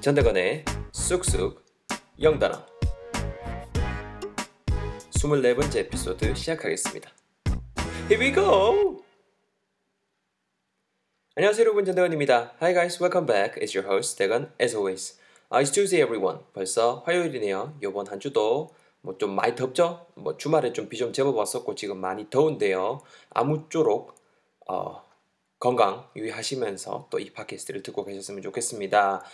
전대건의 쑥쑥 영단어 24번째 에피소드 시작하겠습니다. Here we go! 안녕하세요 여러분, 전대건입니다. Hi guys, welcome back. It's your host, 대건, as always. It's Tuesday everyone. 벌써 화요일이네요. 요번 한 주도 좀 많이 덥죠? 주말에 좀 비 좀 제법 왔었고 지금 많이 더운데요. 아무쪼록 건강 유의하시면서 또 이 팟캐스트를 듣고 계셨으면 좋겠습니다.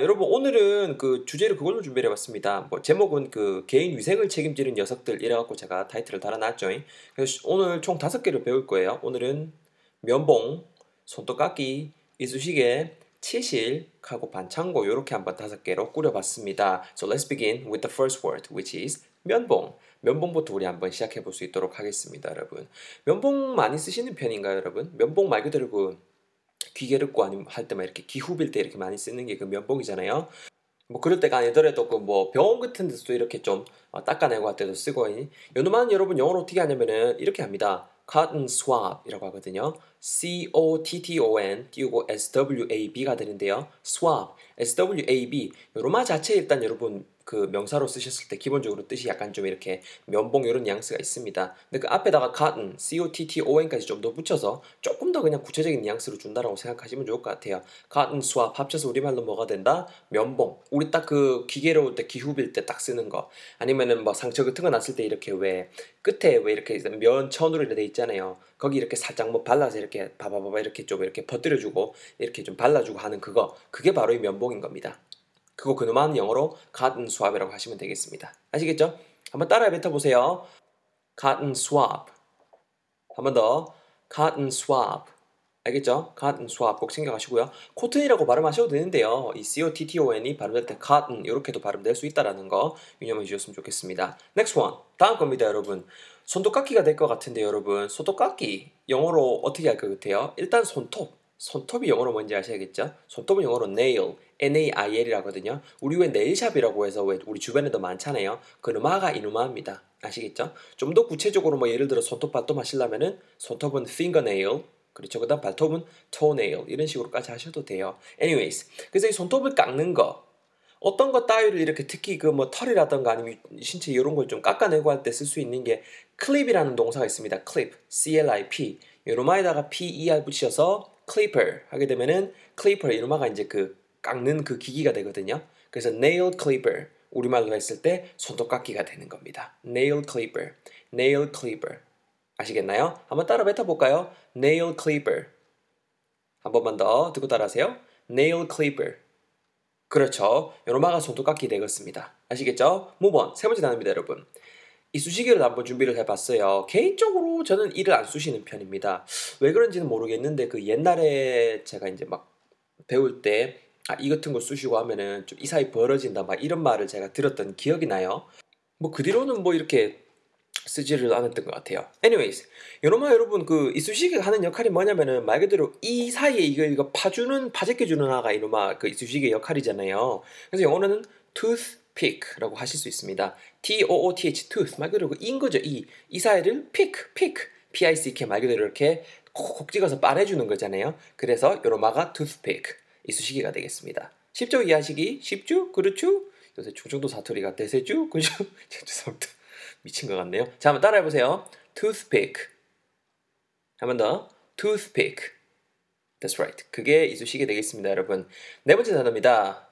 여러분 오늘은 그 주제를 그걸로 준비를 해봤습니다. 제목은 그 개인 위생을 책임지는 녀석들 이래갖고 제가 타이틀을 달아놨죠. 그래서 오늘 총 5개를 배울 거예요. 오늘은 면봉, 손톱깎이, 이쑤시개, 치실, 하고 반창고 이렇게 한번 5개로 꾸려봤습니다. So let's begin with the first word, which is 면봉. 면봉부터 우리 한번 시작해 볼 수 있도록 하겠습니다, 여러분. 면봉 많이 쓰시는 편인가요, 여러분? 면봉 말 그대로 그 귀개륵고 아니면 할 때만 이렇게 귀 후빌 때 이렇게 많이 쓰는 게 그 면봉이잖아요. 그럴 때가 아니더라도 그 병원 같은 데서도 이렇게 좀 닦아내고 할 때도 쓰고. 요놈은 여러분 영어로 어떻게 하냐면은 이렇게 합니다. Cotton swab이라고 하거든요. C-O-T-T-O-N 띄우고 S-W-A-B가 되는데요. swab, S-W-A-B 로마 자체 일단 여러분 그 명사로 쓰셨을 때 기본적으로 뜻이 약간 좀 이렇게 면봉 이런 뉘앙스가 있습니다. 근데 그 앞에다가 cotton, C-O-T-T-O-N까지 좀 더 붙여서 조금 더 그냥 구체적인 뉘앙스로 준다라고 생각하시면 좋을 것 같아요. cotton swab 합쳐서 우리말로 뭐가 된다? 면봉. 우리 딱 그 기계로 때 기후빌 때 딱 쓰는 거. 아니면은 뭐 상처 같은 거 났을 때 이렇게 왜 끝에 왜 이렇게 면천으로 돼 있잖아요. 거기 이렇게 살짝 뭐 발라서 이렇게 바바바바 이렇게 좀 이렇게 퍼뜨려주고 이렇게 좀 발라주고 하는 그거. 그게 바로 이 면봉인 겁니다. 그거 그놈한 영어로 cotton swab이라고 하시면 되겠습니다. 아시겠죠? 한번 따라 뱉어보세요. cotton swab. 한번 더. cotton swab. 알겠죠? cotton swab 꼭 챙겨가시고요. 코튼이라고 발음하셔도 되는데요. 이 C-O-T-T-O-N이 발음될 때 cotton 이렇게도 발음될 수 있다는 거 유념해 주셨으면 좋겠습니다. Next one. 다음 겁니다, 여러분. 손톱깎이가 될 것 같은데 여러분. 손톱깎이 영어로 어떻게 할 것 같아요? 일단 손톱. 손톱이 영어로 뭔지 아셔야겠죠? 손톱은 영어로 nail, N-A-I-L이라고 하거든요. 우리 왜 네일샵이라고 해서 왜 우리 주변에도 많잖아요. 그누마가 이누마입니다. 아시겠죠? 좀 더 구체적으로 뭐 예를 들어 손톱 발톱 하시려면은 손톱은 fingernail, 그렇죠? 그 다음 발톱은 toenail 이런 식으로까지 하셔도 돼요. Anyways, 그래서 이 손톱을 깎는 거 어떤 것 따위를 이렇게 특히 그 뭐 털이라던가 아니면 신체 이런 걸 좀 깎아내고 할 때 쓸 수 있는 게 clip이라는 동사가 있습니다. clip, C-L-I-P 이누마에다가 P-E-R 붙이셔서 clipper 하게 되면은 clipper 이놈아가 이제 그 깎는 그 기기가 되거든요. 그래서 nail clipper 우리말로 했을 때 손톱깎이가 되는 겁니다. nail clipper, nail clipper 아시겠나요? 한번 따라 뱉어볼까요? nail clipper 한 번만 더 듣고 따라하세요. nail clipper 그렇죠. 이놈아가 손톱깎이 되겠습니다. 아시겠죠? move on. 3번째 단어입니다, 여러분. 이쑤시개를 한번 준비를 해봤어요. 개인적으로 저는 이를 안 쓰시는 편입니다. 왜 그런지는 모르겠는데 그 옛날에 제가 이제 막 배울 때 이 같은 거 쑤시고 하면은 좀 이사이 벌어진다 막 이런 말을 제가 들었던 기억이 나요. 그 뒤로는 이렇게 쓰지를 않았던 것 같아요. Anyways, 요놈아 여러분 그 이쑤시개가 하는 역할이 뭐냐면은 말 그대로 이 사이에 이거 파주는 파제껴주는 아가 이놈아 그 이쑤시개 역할이잖아요. 그래서 영어로는 toothpick라고 하실 수 있습니다. T-O-O-T-H, tooth 말 그대로 인 거죠. 이 사이를 pick, P-I-C-K 말 그대로 이렇게 콕콕 찍어서 빠내주는 거잖아요. 그래서 요놈아가 toothpick, 이쑤시개가 되겠습니다. 쉽죠? 이해하시기? 쉽죠? 그렇죠? 요새 충청도 사투리가 대세죠? 그죠? 죄송합니다. 미친 것 같네요. 자, 한번 따라해보세요. toothpick 한번 더. toothpick That's right. 그게 이쑤시개 되겠습니다, 여러분. 4번째 단어입니다.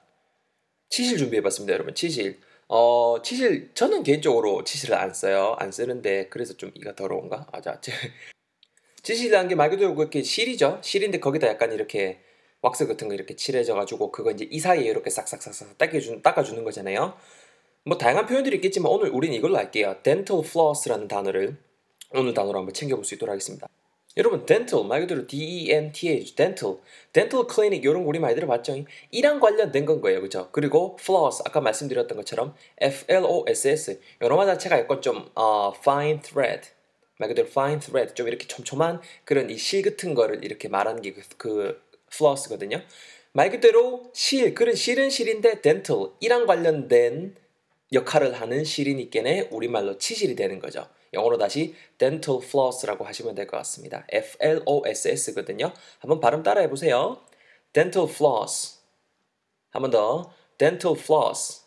치실 준비해봤습니다, 여러분. 치실. 치실 저는 개인적으로 치실을 안 써요. 안 쓰는데 그래서 좀 이가 더러운가? 치실이라는 게 말 그대로 그렇게 실이죠. 실인데 거기다 약간 이렇게 왁스 같은 거 이렇게 칠해져가지고 그거 이제 이 사이에 이렇게 싹싹싹싹 닦아주는 거잖아요. 다양한 표현들이 있겠지만 오늘 우리는 이걸로 할게요. dental floss라는 단어를 오늘 단어로 한번 챙겨볼 수 있도록 하겠습니다. 여러분 dental 말 그대로 D-E-N-T-H dental clinic 이런 거 우리 많이 들어봤죠? 이랑 관련된 건 거예요, 그죠? 그리고 floss 아까 말씀드렸던 것처럼 F-L-O-S-S 요놈아 자체가 약간 좀 fine thread 말 그대로 fine thread 좀 이렇게 촘촘한 그런 이 실 같은 거를 이렇게 말하는 게 그 floss거든요. 말 그대로 실은 실인데 dental 이랑 관련된 역할을 하는 실이니께네 우리말로 치실이 되는 거죠. 영어로 다시 dental floss라고 하시면 될 것 같습니다. F-L-O-S-S거든요. 한번 발음 따라해보세요. dental floss 한 번 더. dental floss.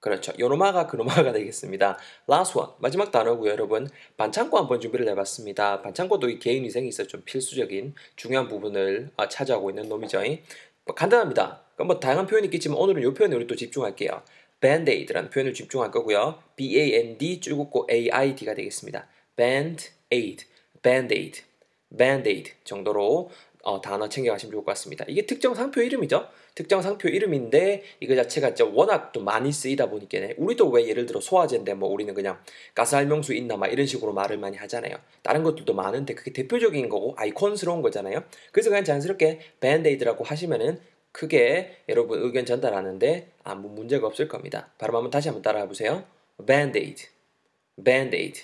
그렇죠. 요놈아가 그놈아가 되겠습니다. last one. 마지막 단어고요, 여러분. 반창고 한번 준비를 해봤습니다. 반창고도 이 개인위생에 있어서 좀 필수적인 중요한 부분을 차지하고 있는 놈이죠. 간단합니다. 뭐 다양한 표현이 있겠지만 오늘은 이 표현에 우리 또 집중할게요. Band-Aid라는 표현을 집중할 거고요. B-A-N-D 쭉 긋고 A-I-D가 되겠습니다. Band-Aid, Band-Aid, Band-Aid 정도로 단어 챙겨가시면 좋을 것 같습니다. 이게 특정 상표 이름이죠. 특정 상표 이름인데 이거 자체가 진짜 워낙 또 많이 쓰이다 보니까 우리도 왜 예를 들어 소화제인데 뭐 우리는 그냥 가스알명수 있나 막 이런 식으로 말을 많이 하잖아요. 다른 것들도 많은데 그게 대표적인 거고 아이콘스러운 거잖아요. 그래서 그냥 자연스럽게 Band-Aid라고 하시면은 크게 여러분 의견 전달하는데 아무 문제가 없을 겁니다. 바로 한번 다시 한번 따라해 보세요. Band-Aid, Band-Aid.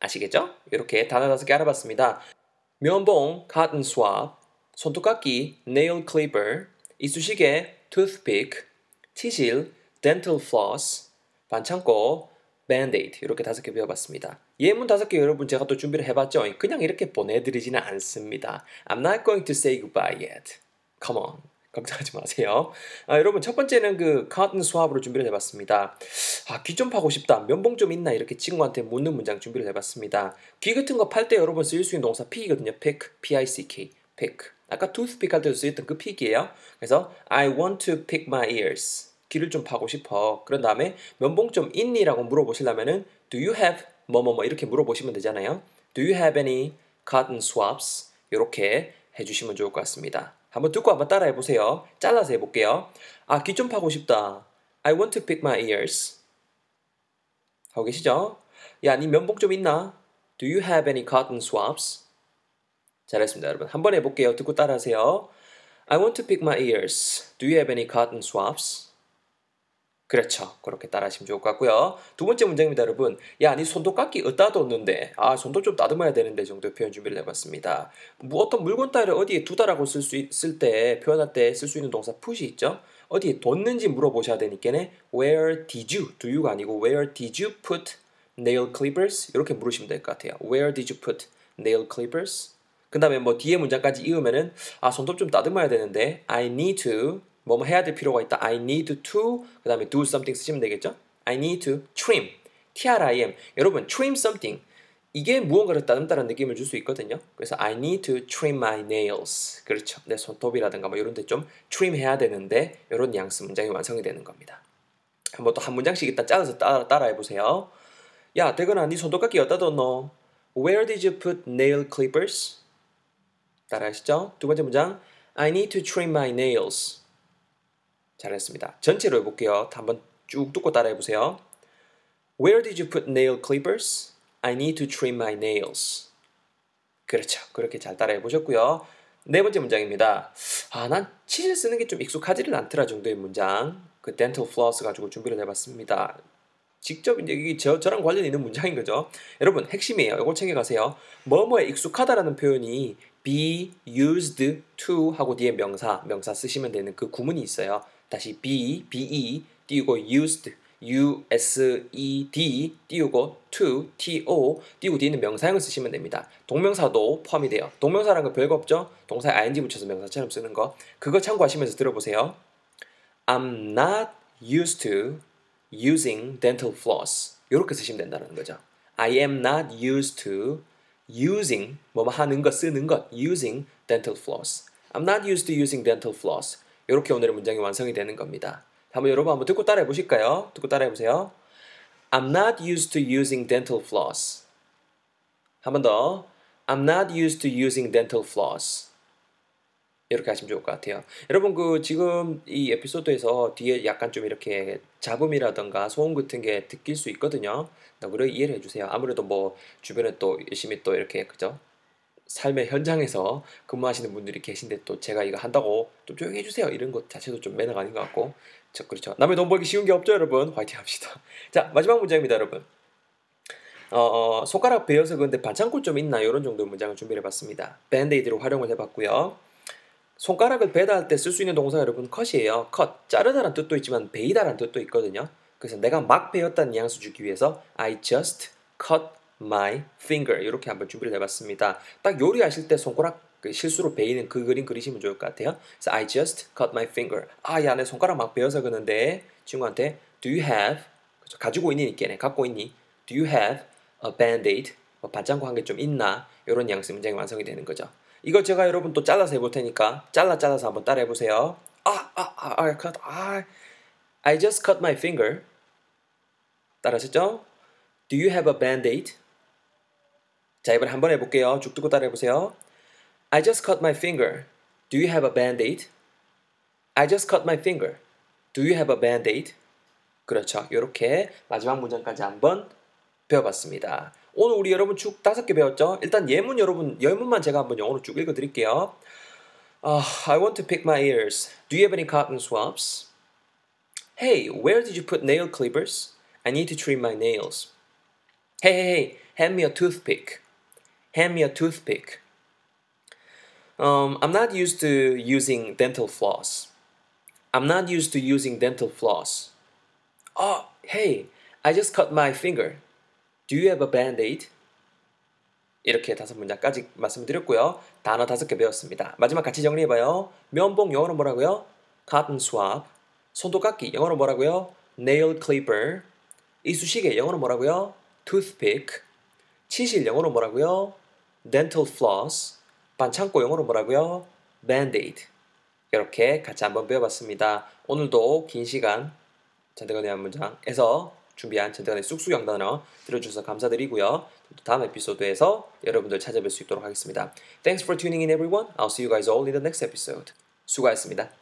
아시겠죠? 이렇게 단어 5개 알아봤습니다. 면봉, Cotton swab, 손톱깎이, Nail clipper, 이쑤시개, Toothpick, 치실, Dental floss, 반창고, Band-Aid 이렇게 5개 배워봤습니다. 예문 5개 여러분 제가 또 준비를 해봤죠? 그냥 이렇게 보내드리지는 않습니다. I'm not going to say goodbye yet. Come on. 걱정하지 마세요. 여러분 첫 번째는 그 cotton swab으로 준비를 해봤습니다. 귀 좀 파고 싶다. 면봉 좀 있나? 이렇게 친구한테 묻는 문장 준비를 해봤습니다. 귀 같은 거 팔 때 여러분 쓰일 수 있는 동사 pick이거든요. pick, p-i-c-k, pick. 아까 toothpick 할 때도 쓰였던 그 pick이에요. 그래서 I want to pick my ears. 귀를 좀 파고 싶어. 그런 다음에 면봉 좀 있니? 라고 물어보시려면은 do you have 뭐뭐뭐 이렇게 물어보시면 되잖아요. Do you have any cotton swabs? 이렇게 해주시면 좋을 것 같습니다. 한번 듣고 한번 따라해 보세요. 잘라서 해볼게요. 귀 좀 파고 싶다. I want to pick my ears. 하고 계시죠? 야, 니 면봉 좀 있나? Do you have any cotton swabs? 잘했습니다, 여러분. 한번 해볼게요. 듣고 따라하세요. I want to pick my ears. Do you have any cotton swabs? 그렇죠. 그렇게 따라하시면 좋을 것 같고요. 두 번째 문장입니다, 여러분. 야, 니 손톱깎이 어디다 뒀는데? 손톱 좀 다듬어야 되는데 정도의 표현 준비를 해봤습니다. 뭐 어떤 물건 따위를 어디에 두다라고 쓸 때 표현할 때 쓸 수 있는 동사 put이 있죠. 어디에 뒀는지 물어보셔야 되니까 Where did you? do you가 아니고 Where did you put nail clippers? 이렇게 물으시면 될 것 같아요. Where did you put nail clippers? 그 다음에 뭐 뒤에 문장까지 이으면은 손톱 좀 다듬어야 되는데 I need to 뭐뭐 해야 될 필요가 있다. I need to 그 다음에 do something 쓰시면 되겠죠. I need to trim, T-R-I-M. 여러분 trim something 이게 무언가를 다듬다는 느낌을 줄 수 있거든요. 그래서 I need to trim my nails. 그렇죠. 내 손톱이라든가 뭐 이런 데 좀 trim 해야 되는데 이런 뉘앙스 문장이 완성이 되는 겁니다. 한번 또 한 문장씩 일단 짜서 따라해보세요. 야 대건아 네 손톱깎이 어디다 뒀노? Where did you put nail clippers? 따라하시죠. 두 번째 문장 I need to trim my nails. 잘했습니다. 전체로 해볼게요. 한번 쭉 듣고 따라해보세요. Where did you put nail clippers? I need to trim my nails. 그렇죠. 그렇게 잘 따라해보셨고요. 네 번째 문장입니다. 난 치실 쓰는 게 좀 익숙하지를 않더라 정도의 문장. 그 dental floss 가지고 준비를 해봤습니다. 직접 이제 저랑 관련 있는 문장인 거죠. 여러분 핵심이에요. 이걸 챙겨가세요. 뭐뭐에 익숙하다라는 표현이 be used to 하고 뒤에 명사 쓰시면 되는 그 구문이 있어요. 다시 be, be 띄우고 used, used 띄우고 to, to 띄우고 뒤에는 명사형을 쓰시면 됩니다. 동명사도 포함이 돼요. 동명사라는 거 별거 없죠? 동사에 ing 붙여서 명사처럼 쓰는 거. 그거 참고하시면서 들어보세요. I'm not used to using dental floss. 이렇게 쓰시면 된다는 거죠. I am not used to using 뭐뭐 하는 거 쓰는 것 using dental floss. I'm not used to using dental floss. 이렇게 오늘의 문장이 완성이 되는 겁니다. 한번 여러분 한번 듣고 따라해 보실까요? 듣고 따라해 보세요. I'm not used to using dental floss. 한번 더. I'm not used to using dental floss. 이렇게 하시면 좋을 것 같아요. 여러분 그 지금 이 에피소드에서 뒤에 약간 좀 이렇게 잡음이라던가 소음 같은 게 느낄 수 있거든요. 그걸 이해를 해주세요. 아무래도 뭐 주변에 또 열심히 또 이렇게 그죠? 삶의 현장에서 근무하시는 분들이 계신데 또 제가 이거 한다고 좀 조용히 해주세요. 이런 것 자체도 좀 매너가 아닌 것 같고 그렇죠. 남의 돈 벌기 쉬운 게 없죠 여러분. 화이팅 합시다. 자 마지막 문장입니다 여러분. 손가락 베어서 근데 반창고 좀 있나 이런 정도의 문장을 준비를 해봤습니다. 밴데이드로 활용을 해봤고요. 손가락을 베다 할 때 쓸 수 있는 동사 여러분 컷이에요. 컷 자르다란 뜻도 있지만 베이다란 뜻도 있거든요. 그래서 내가 막 베었다는 뉘앙스 주기 위해서 I just cut my finger 이렇게 한번 준비를 해봤습니다. 딱 요리하실 때 손가락 실수로 베이는 그 그림 그리시면 좋을 것 같아요. 그래서 I just cut my finger. 아, 야, 내 손가락 막 베어서 그러는데 친구한테 Do you have, 그렇죠? 가지고 있니? 있겠네. 갖고 있니? Do you have a Band-Aid? 뭐 반창고 한 개 좀 있나? 이런 양식 문장이 완성이 되는 거죠. 이걸 제가 여러분 또 잘라서 해볼 테니까 잘라서 한번 따라 해보세요. I just cut my finger. 따라하셨죠? Do you have a Band-Aid? 자, 이번에 한번 해볼게요. 죽두고 따라 해보세요. I just cut my finger. Do you have a Band-Aid? I just cut my finger. Do you have a Band-Aid? 그렇죠. 이렇게 마지막 문장까지 한번 배워봤습니다. 오늘 우리 여러분 쭉 5개 배웠죠? 일단 예문 여러분, 예문만 제가 한번 영어로 쭉 읽어드릴게요. I want to pick my ears. Do you have any cotton swabs? Hey, where did you put nail clippers? I need to trim my nails. Hey, hand me a toothpick. Hand me a toothpick. I'm not used to using dental floss. I'm not used to using dental floss. Oh, hey, I just cut my finger. Do you have a Band-Aid? 이렇게 5문장까지 말씀드렸고요. 단어 5개 배웠습니다. 마지막 같이 정리해봐요. 면봉 영어로 뭐라고요? Cotton swab. 손톱깎이 영어로 뭐라고요? Nail clipper. 이쑤시개 영어로 뭐라고요? Toothpick. 치실 영어로 뭐라고요? Dental floss. 반창고 영어로 뭐라고요? Band-Aid. 이렇게 같이 한번 배워봤습니다. 오늘도 긴 시간 전대건의 한 문장에서 준비한 전대건의 쑥쑥 영단어 들어주셔서 감사드리고요. 다음 에피소드에서 여러분들 찾아뵐 수 있도록 하겠습니다. Thanks for tuning in everyone. I'll see you guys all in the next episode. 수고하셨습니다.